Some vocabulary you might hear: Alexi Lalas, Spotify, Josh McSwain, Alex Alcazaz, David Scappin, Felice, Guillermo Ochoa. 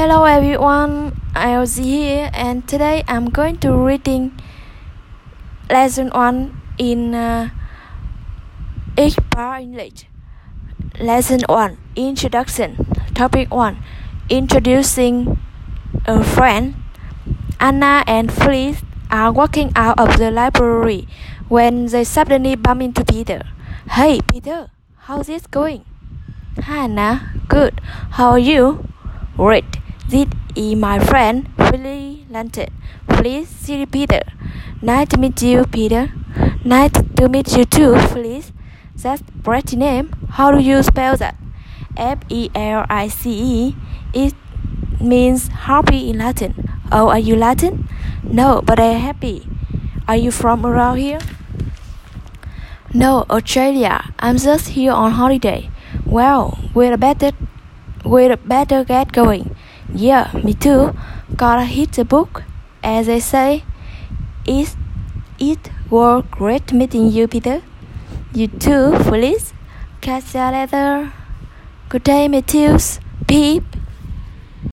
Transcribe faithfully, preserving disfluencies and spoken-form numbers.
Hello everyone, Elsie here, and today I'm going to reading lesson one in uh, Express English. Lesson one, Introduction. Topic one, Introducing a friend. Anna and Felice are walking out of the library when they suddenly bump into Peter. Hey Peter, how's it going? Hi Anna, good. How are you? Great. This is my friend, Felice. Please see Peter. Nice to meet you, Peter. Nice to meet you too, Felice. That's a pretty name. How do you spell that? F E L I C E. It means happy in Latin. Oh, are you Latin? No, but I'm happy. Are you from around here? No, Australia. I'm just here on holiday. Well, we're better, we're better get going. Yeah, me too. Gotta hit the book, as they say. It, it was great meeting you, Peter. You too, Felice. Catch you later. Good day, Matthews. Peep.